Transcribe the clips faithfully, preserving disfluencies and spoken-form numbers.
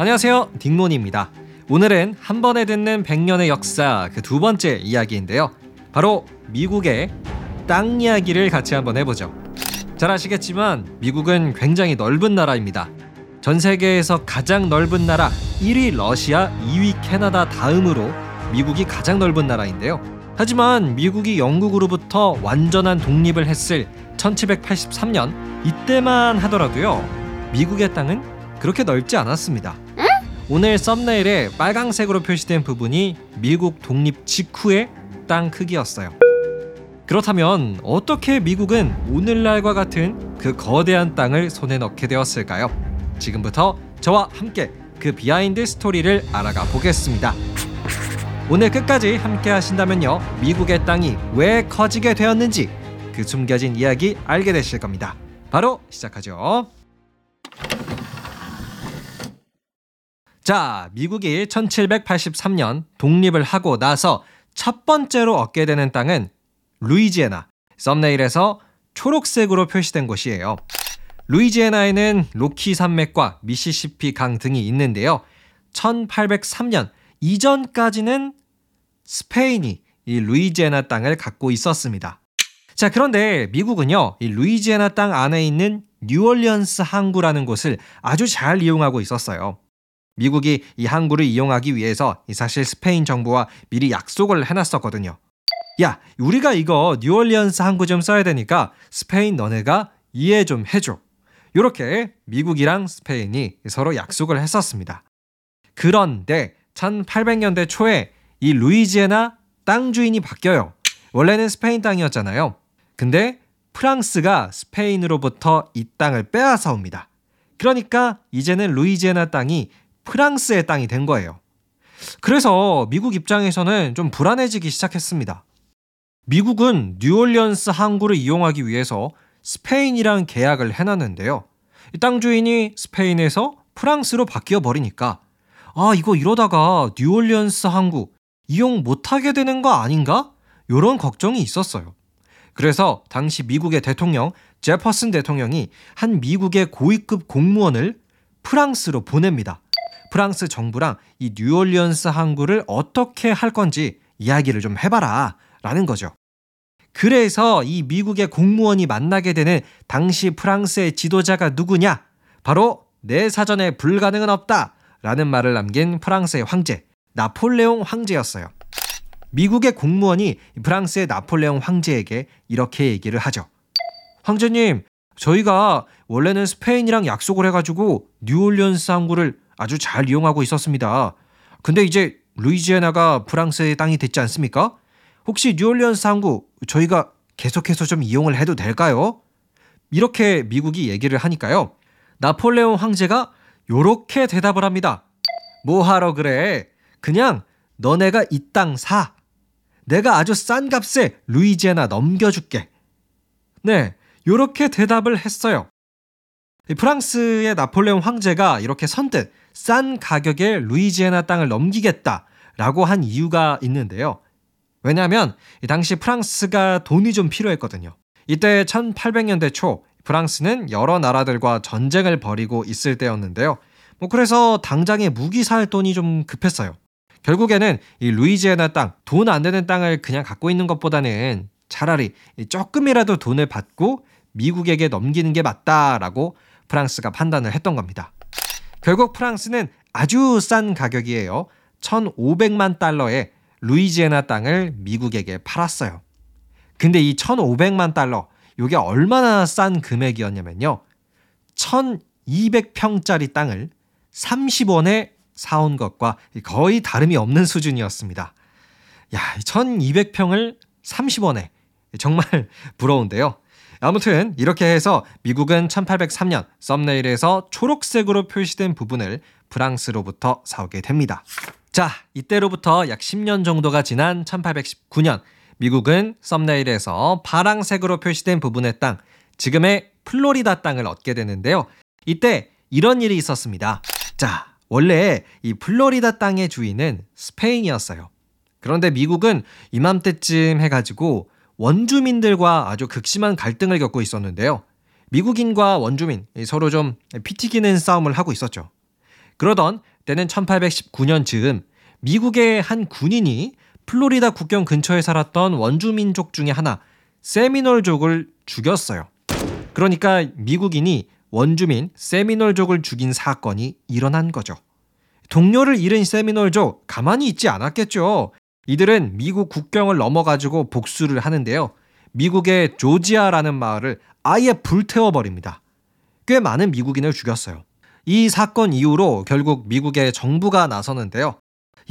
안녕하세요, 딩몬입니다. 오늘은 한 번에 듣는 백 년의 역사 그 두 번째 이야기인데요, 바로 미국의 땅 이야기를 같이 한번 해보죠. 잘 아시겠지만 미국은 굉장히 넓은 나라입니다. 전 세계에서 가장 넓은 나라 일 위 러시아, 이 위 캐나다 다음으로 미국이 가장 넓은 나라인데요. 하지만 미국이 영국으로부터 완전한 독립을 했을 천칠백팔십삼 년 이때만 하더라도요, 미국의 땅은 그렇게 넓지 않았습니다. 응? 오늘 썸네일에 빨강색으로 표시된 부분이 미국 독립 직후의 땅 크기였어요. 그렇다면 어떻게 미국은 오늘날과 같은 그 거대한 땅을 손에 넣게 되었을까요? 지금부터 저와 함께 그 비하인드 스토리를 알아가 보겠습니다. 오늘 끝까지 함께 하신다면요, 미국의 땅이 왜 커지게 되었는지 그 숨겨진 이야기 알게 되실 겁니다. 바로 시작하죠. 자, 미국이 천칠백팔십삼 년 독립을 하고 나서 첫 번째로 얻게 되는 땅은 루이지애나, 썸네일에서 초록색으로 표시된 곳이에요. 루이지애나에는 로키 산맥과 미시시피강 등이 있는데요, 천팔백삼 년 이전까지는 스페인이 이 루이지애나 땅을 갖고 있었습니다. 자, 그런데 미국은요, 이 루이지애나 땅 안에 있는 뉴올리언스 항구라는 곳을 아주 잘 이용하고 있었어요. 미국이 이 항구를 이용하기 위해서 사실 스페인 정부와 미리 약속을 해놨었거든요. 야, 우리가 이거 뉴올리언스 항구 좀 써야 되니까 스페인 너네가 이해 좀 해줘. 이렇게 미국이랑 스페인이 서로 약속을 했었습니다. 그런데 천팔백 년대 초에 이 루이지애나 땅 주인이 바뀌어요. 원래는 스페인 땅이었잖아요. 근데 프랑스가 스페인으로부터 이 땅을 빼앗아옵니다. 그러니까 이제는 루이지애나 땅이 프랑스의 땅이 된 거예요. 그래서 미국 입장에서는 좀 불안해지기 시작했습니다. 미국은 뉴올리언스 항구를 이용하기 위해서 스페인이랑 계약을 해놨는데요, 이 땅 주인이 스페인에서 프랑스로 바뀌어버리니까 아, 이거 이러다가 뉴올리언스 항구 이용 못하게 되는 거 아닌가? 이런 걱정이 있었어요. 그래서 당시 미국의 대통령 제퍼슨 대통령이 한 미국의 고위급 공무원을 프랑스로 보냅니다. 프랑스 정부랑 이 뉴올리언스 항구를 어떻게 할 건지 이야기를 좀 해봐라 라는 거죠. 그래서 이 미국의 공무원이 만나게 되는 당시 프랑스의 지도자가 누구냐? 바로 내 사전에 불가능은 없다 라는 말을 남긴 프랑스의 황제, 나폴레옹 황제였어요. 미국의 공무원이 프랑스의 나폴레옹 황제에게 이렇게 얘기를 하죠. 황제님, 저희가 원래는 스페인이랑 약속을 해가지고 뉴올리언스 항구를 아주 잘 이용하고 있었습니다. 근데 이제 루이지애나가 프랑스의 땅이 됐지 않습니까? 혹시 뉴올리언스 항구 저희가 계속해서 좀 이용을 해도 될까요? 이렇게 미국이 얘기를 하니까요, 나폴레옹 황제가 요렇게 대답을 합니다. 뭐하러 그래? 그냥 너네가 이 땅 사. 내가 아주 싼 값에 루이지애나 넘겨줄게. 네, 요렇게 대답을 했어요. 프랑스의 나폴레옹 황제가 이렇게 선뜻 싼 가격에 루이지애나 땅을 넘기겠다라고 한 이유가 있는데요, 왜냐하면 당시 프랑스가 돈이 좀 필요했거든요. 이때 천팔백 년대 초 프랑스는 여러 나라들과 전쟁을 벌이고 있을 때였는데요, 뭐 그래서 당장에 무기 살 돈이 좀 급했어요. 결국에는 이 루이지애나 땅, 돈 안 되는 땅을 그냥 갖고 있는 것보다는 차라리 조금이라도 돈을 받고 미국에게 넘기는 게 맞다라고 프랑스가 판단을 했던 겁니다. 결국 프랑스는 아주 싼 가격이에요. 천오백만 달러에 루이지애나 땅을 미국에게 팔았어요. 근데 이 천오백만 달러, 이게 얼마나 싼 금액이었냐면요, 천이백 평짜리 땅을 삼십 원에 사온 것과 거의 다름이 없는 수준이었습니다. 야, 천이백 평을 삼십 원에 정말 부러운데요. 아무튼 이렇게 해서 미국은 천팔백삼 년 썸네일에서 초록색으로 표시된 부분을 프랑스로부터 사오게 됩니다. 자, 이때로부터 약 십 년 정도가 지난 천팔백십구 년 미국은 썸네일에서 파랑색으로 표시된 부분의 땅, 지금의 플로리다 땅을 얻게 되는데요, 이때 이런 일이 있었습니다. 자, 원래 이 플로리다 땅의 주인은 스페인이었어요. 그런데 미국은 이맘때쯤 해가지고 원주민들과 아주 극심한 갈등을 겪고 있었는데요, 미국인과 원주민 서로 좀 피튀기는 싸움을 하고 있었죠. 그러던 때는 천팔백십구 년 즈음 미국의 한 군인이 플로리다 국경 근처에 살았던 원주민족 중에 하나 세미놀족을 죽였어요. 그러니까 미국인이 원주민 세미놀족을 죽인 사건이 일어난 거죠. 동료를 잃은 세미놀족 가만히 있지 않았겠죠. 이들은 미국 국경을 넘어가지고 복수를 하는데요. 미국의 조지아라는 마을을 아예 불태워버립니다. 꽤 많은 미국인을 죽였어요. 이 사건 이후로 결국 미국의 정부가 나서는데요.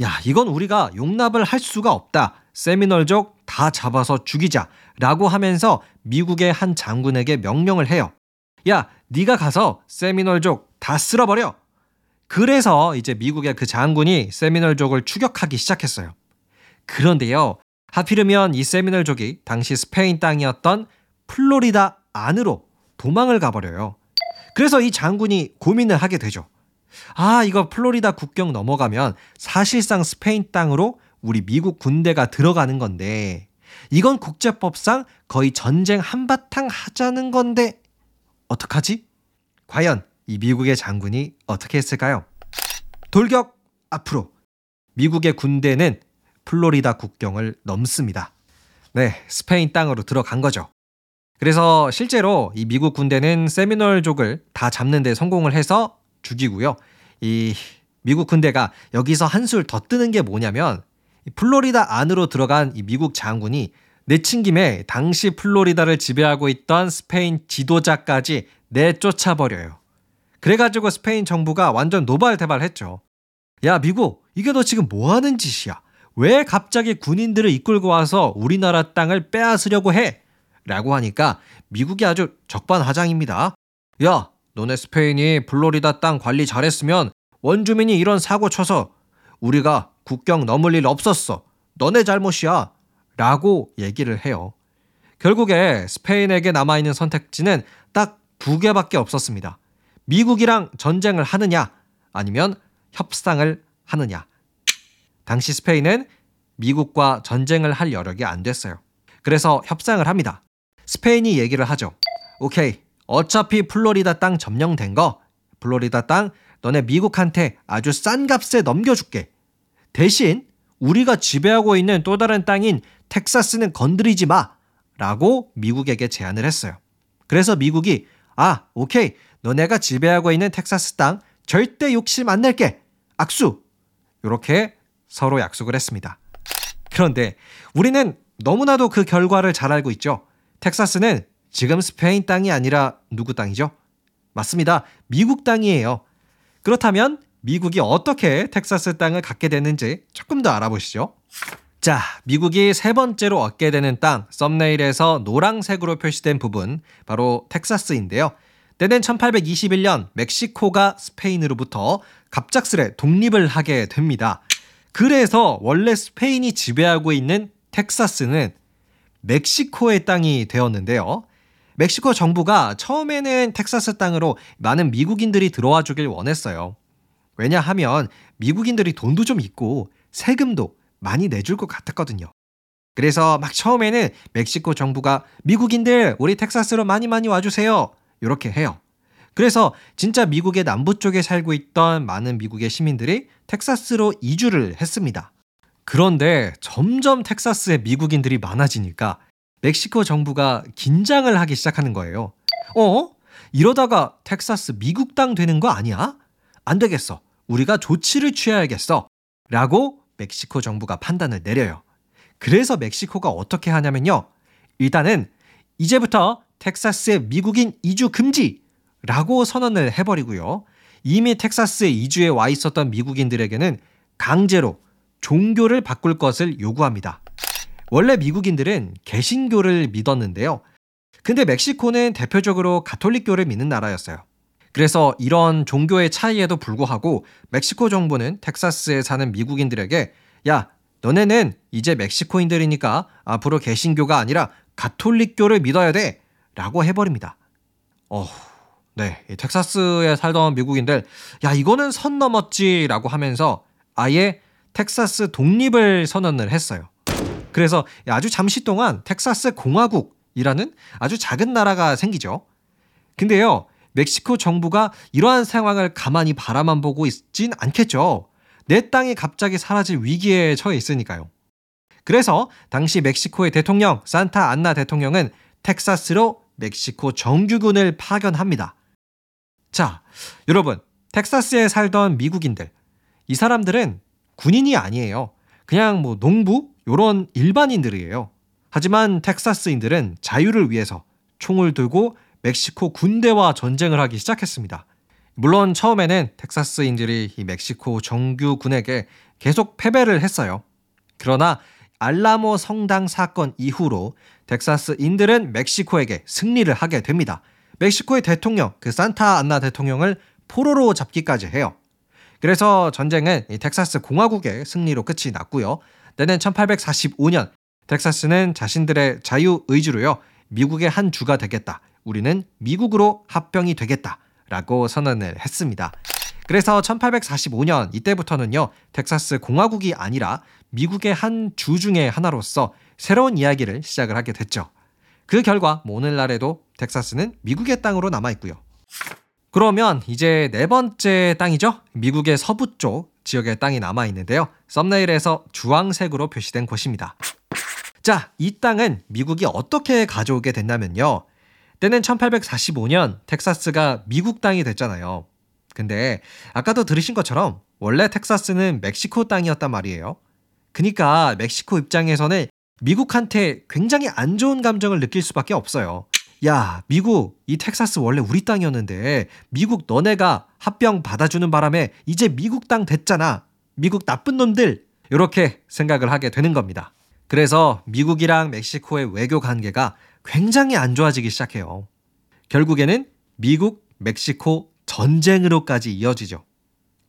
야, 이건 우리가 용납을 할 수가 없다. 세미널족 다 잡아서 죽이자 라고 하면서 미국의 한 장군에게 명령을 해요. 야, 네가 가서 세미널족 다 쓸어버려. 그래서 이제 미국의 그 장군이 세미널족을 추격하기 시작했어요. 그런데요, 하필이면 이 세미널족이 당시 스페인 땅이었던 플로리다 안으로 도망을 가버려요. 그래서 이 장군이 고민을 하게 되죠. 아, 이거 플로리다 국경 넘어가면 사실상 스페인 땅으로 우리 미국 군대가 들어가는 건데 이건 국제법상 거의 전쟁 한바탕 하자는 건데 어떡하지? 과연 이 미국의 장군이 어떻게 했을까요? 돌격 앞으로! 미국의 군대는 플로리다 국경을 넘습니다. 네, 스페인 땅으로 들어간 거죠. 그래서 실제로 이 미국 군대는 세미널족을 다 잡는 데 성공을 해서 죽이고요. 이 미국 군대가 여기서 한술 더 뜨는 게 뭐냐면 플로리다 안으로 들어간 이 미국 장군이 내친김에 당시 플로리다를 지배하고 있던 스페인 지도자까지 내쫓아버려요. 그래가지고 스페인 정부가 완전 노발대발했죠. 야, 미국, 이게 너 지금 뭐하는 짓이야? 왜 갑자기 군인들을 이끌고 와서 우리나라 땅을 빼앗으려고 해? 라고 하니까 미국이 아주 적반하장입니다. 야, 너네 스페인이 플로리다 땅 관리 잘했으면 원주민이 이런 사고 쳐서 우리가 국경 넘을 일 없었어. 너네 잘못이야. 라고 얘기를 해요. 결국에 스페인에게 남아있는 선택지는 딱 두 개밖에 없었습니다. 미국이랑 전쟁을 하느냐 아니면 협상을 하느냐. 당시 스페인은 미국과 전쟁을 할 여력이 안 됐어요. 그래서 협상을 합니다. 스페인이 얘기를 하죠. 오케이, 어차피 플로리다 땅 점령된 거 플로리다 땅 너네 미국한테 아주 싼 값에 넘겨줄게. 대신 우리가 지배하고 있는 또 다른 땅인 텍사스는 건드리지 마 라고 미국에게 제안을 했어요. 그래서 미국이 아, 오케이, 너네가 지배하고 있는 텍사스 땅 절대 욕심 안 낼게. 악수! 이렇게 서로 약속을 했습니다. 그런데 우리는 너무나도 그 결과를 잘 알고 있죠. 텍사스는 지금 스페인 땅이 아니라 누구 땅이죠? 맞습니다. 미국 땅이에요. 그렇다면 미국이 어떻게 텍사스 땅을 갖게 됐는지 조금 더 알아보시죠. 자, 미국이 세 번째로 얻게 되는 땅, 썸네일에서 노란색으로 표시된 부분, 바로 텍사스인데요. 때는 천팔백이십일 년 멕시코가 스페인으로부터 갑작스레 독립을 하게 됩니다. 그래서 원래 스페인이 지배하고 있는 텍사스는 멕시코의 땅이 되었는데요. 멕시코 정부가 처음에는 텍사스 땅으로 많은 미국인들이 들어와 주길 원했어요. 왜냐하면 미국인들이 돈도 좀 있고 세금도 많이 내줄 것 같았거든요. 그래서 막 처음에는 멕시코 정부가 미국인들 우리 텍사스로 많이 많이 와주세요. 이렇게 해요. 그래서 진짜 미국의 남부 쪽에 살고 있던 많은 미국의 시민들이 텍사스로 이주를 했습니다. 그런데 점점 텍사스에 미국인들이 많아지니까 멕시코 정부가 긴장을 하기 시작하는 거예요. 어? 이러다가 텍사스 미국 땅 되는 거 아니야? 안 되겠어. 우리가 조치를 취해야겠어. 라고 멕시코 정부가 판단을 내려요. 그래서 멕시코가 어떻게 하냐면요. 일단은 이제부터 텍사스에 미국인 이주 금지! 라고 선언을 해버리고요. 이미 텍사스에 이주해 와 있었던 미국인들에게는 강제로 종교를 바꿀 것을 요구합니다. 원래 미국인들은 개신교를 믿었는데요. 근데 멕시코는 대표적으로 가톨릭교를 믿는 나라였어요. 그래서 이런 종교의 차이에도 불구하고 멕시코 정부는 텍사스에 사는 미국인들에게 야, 너네는 이제 멕시코인들이니까 앞으로 개신교가 아니라 가톨릭교를 믿어야 돼! 라고 해버립니다. 어후, 네, 이 텍사스에 살던 미국인들 야, 이거는 선 넘었지! 라고 하면서 아예 텍사스 독립을 선언을 했어요. 그래서 아주 잠시 동안 텍사스 공화국이라는 아주 작은 나라가 생기죠. 근데요, 멕시코 정부가 이러한 상황을 가만히 바라만 보고 있진 않겠죠. 내 땅이 갑자기 사라질 위기에 처해 있으니까요. 그래서 당시 멕시코의 대통령 산타 안나 대통령은 텍사스로 멕시코 정규군을 파견합니다. 자, 여러분, 텍사스에 살던 미국인들, 이 사람들은 군인이 아니에요. 그냥 뭐 농부? 요런 일반인들이에요. 하지만 텍사스인들은 자유를 위해서 총을 들고 멕시코 군대와 전쟁을 하기 시작했습니다. 물론 처음에는 텍사스인들이 이 멕시코 정규군에게 계속 패배를 했어요. 그러나 알라모 성당 사건 이후로 텍사스인들은 멕시코에게 승리를 하게 됩니다. 멕시코의 대통령, 그 산타 안나 대통령을 포로로 잡기까지 해요. 그래서 전쟁은 이 텍사스 공화국의 승리로 끝이 났고요. 때는 천팔백사십오 년, 텍사스는 자신들의 자유 의지로요, 미국의 한 주가 되겠다, 우리는 미국으로 합병이 되겠다 라고 선언을 했습니다. 그래서 천팔백사십오 년 이때부터는요, 텍사스 공화국이 아니라 미국의 한 주 중에 하나로서 새로운 이야기를 시작을 하게 됐죠. 그 결과 뭐 오늘날에도 텍사스는 미국의 땅으로 남아있고요. 그러면 이제 네 번째 땅이죠. 미국의 서부 쪽 지역의 땅이 남아있는데요. 썸네일에서 주황색으로 표시된 곳입니다. 자, 이 땅은 미국이 어떻게 가져오게 됐냐면요. 때는 천팔백사십오 년 텍사스가 미국 땅이 됐잖아요. 근데 아까도 들으신 것처럼 원래 텍사스는 멕시코 땅이었단 말이에요. 그러니까 멕시코 입장에서는 미국한테 굉장히 안 좋은 감정을 느낄 수밖에 없어요. 야, 미국, 이 텍사스 원래 우리 땅이었는데 미국 너네가 합병 받아주는 바람에 이제 미국 땅 됐잖아. 미국 나쁜 놈들! 이렇게 생각을 하게 되는 겁니다. 그래서 미국이랑 멕시코의 외교 관계가 굉장히 안 좋아지기 시작해요. 결국에는 미국, 멕시코 전쟁으로까지 이어지죠.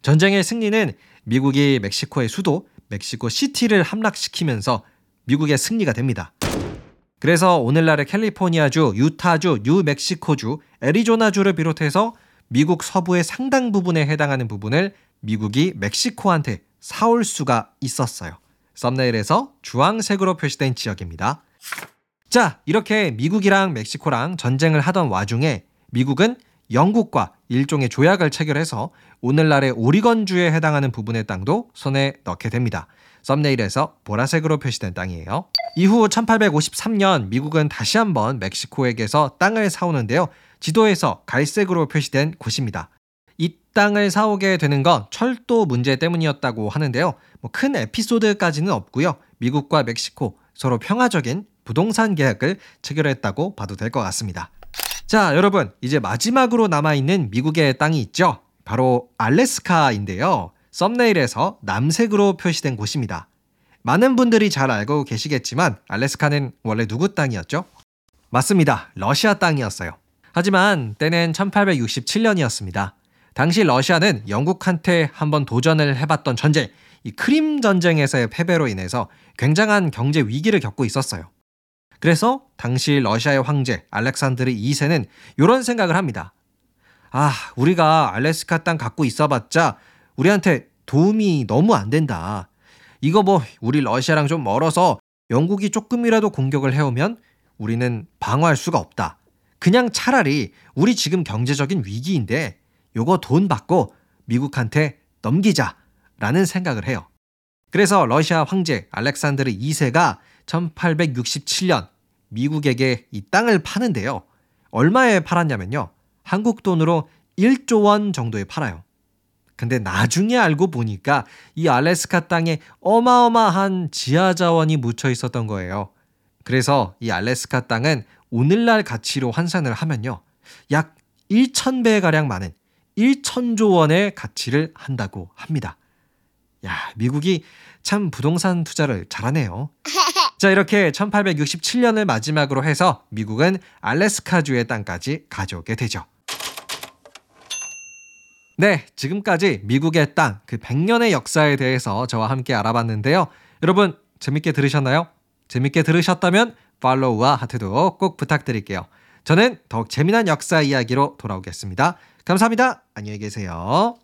전쟁의 승리는 미국이 멕시코의 수도 멕시코 시티를 함락시키면서 미국의 승리가 됩니다. 그래서 오늘날의 캘리포니아주, 유타주, 뉴멕시코주, 애리조나주를 비롯해서 미국 서부의 상당 부분에 해당하는 부분을 미국이 멕시코한테 사올 수가 있었어요. 썸네일에서 주황색으로 표시된 지역입니다. 자, 이렇게 미국이랑 멕시코랑 전쟁을 하던 와중에 미국은 영국과 일종의 조약을 체결해서 오늘날의 오리건주에 해당하는 부분의 땅도 손에 넣게 됩니다. 썸네일에서 보라색으로 표시된 땅이에요. 이후 천팔백오십삼 년 미국은 다시 한번 멕시코에게서 땅을 사오는데요. 지도에서 갈색으로 표시된 곳입니다. 이 땅을 사오게 되는 건 철도 문제 때문이었다고 하는데요. 뭐 큰 에피소드까지는 없고요. 미국과 멕시코 서로 평화적인 부동산 계약을 체결했다고 봐도 될 것 같습니다. 자, 여러분, 이제 마지막으로 남아있는 미국의 땅이 있죠. 바로 알래스카인데요. 썸네일에서 남색으로 표시된 곳입니다. 많은 분들이 잘 알고 계시겠지만 알래스카는 원래 누구 땅이었죠? 맞습니다. 러시아 땅이었어요. 하지만 때는 천팔백육십칠 년이었습니다. 당시 러시아는 영국한테 한번 도전을 해봤던 전쟁, 이 크림 전쟁에서의 패배로 인해서 굉장한 경제 위기를 겪고 있었어요. 그래서 당시 러시아의 황제 알렉산드르 이 세는 이런 생각을 합니다. 아, 우리가 알래스카 땅 갖고 있어봤자 우리한테 도움이 너무 안 된다. 이거 뭐 우리 러시아랑 좀 멀어서 영국이 조금이라도 공격을 해오면 우리는 방어할 수가 없다. 그냥 차라리 우리 지금 경제적인 위기인데 요거 돈 받고 미국한테 넘기자라는 생각을 해요. 그래서 러시아 황제 알렉산드르 이 세가 천팔백육십칠 년 미국에게 이 땅을 파는데요. 얼마에 팔았냐면요. 한국 돈으로 일조 원 정도에 팔아요. 근데 나중에 알고 보니까 이 알래스카 땅에 어마어마한 지하자원이 묻혀 있었던 거예요. 그래서 이 알래스카 땅은 오늘날 가치로 환산을 하면요. 약 천 배가량 많은 천조 원의 가치를 한다고 합니다. 야, 미국이 참 부동산 투자를 잘하네요. 자, 이렇게 천팔백육십칠 년을 마지막으로 해서 미국은 알래스카주의 땅까지 가져오게 되죠. 네, 지금까지 미국의 땅, 그 백 년의 역사에 대해서 저와 함께 알아봤는데요. 여러분, 재밌게 들으셨나요? 재밌게 들으셨다면 팔로우와 하트도 꼭 부탁드릴게요. 저는 더욱 재미난 역사 이야기로 돌아오겠습니다. 감사합니다. 안녕히 계세요.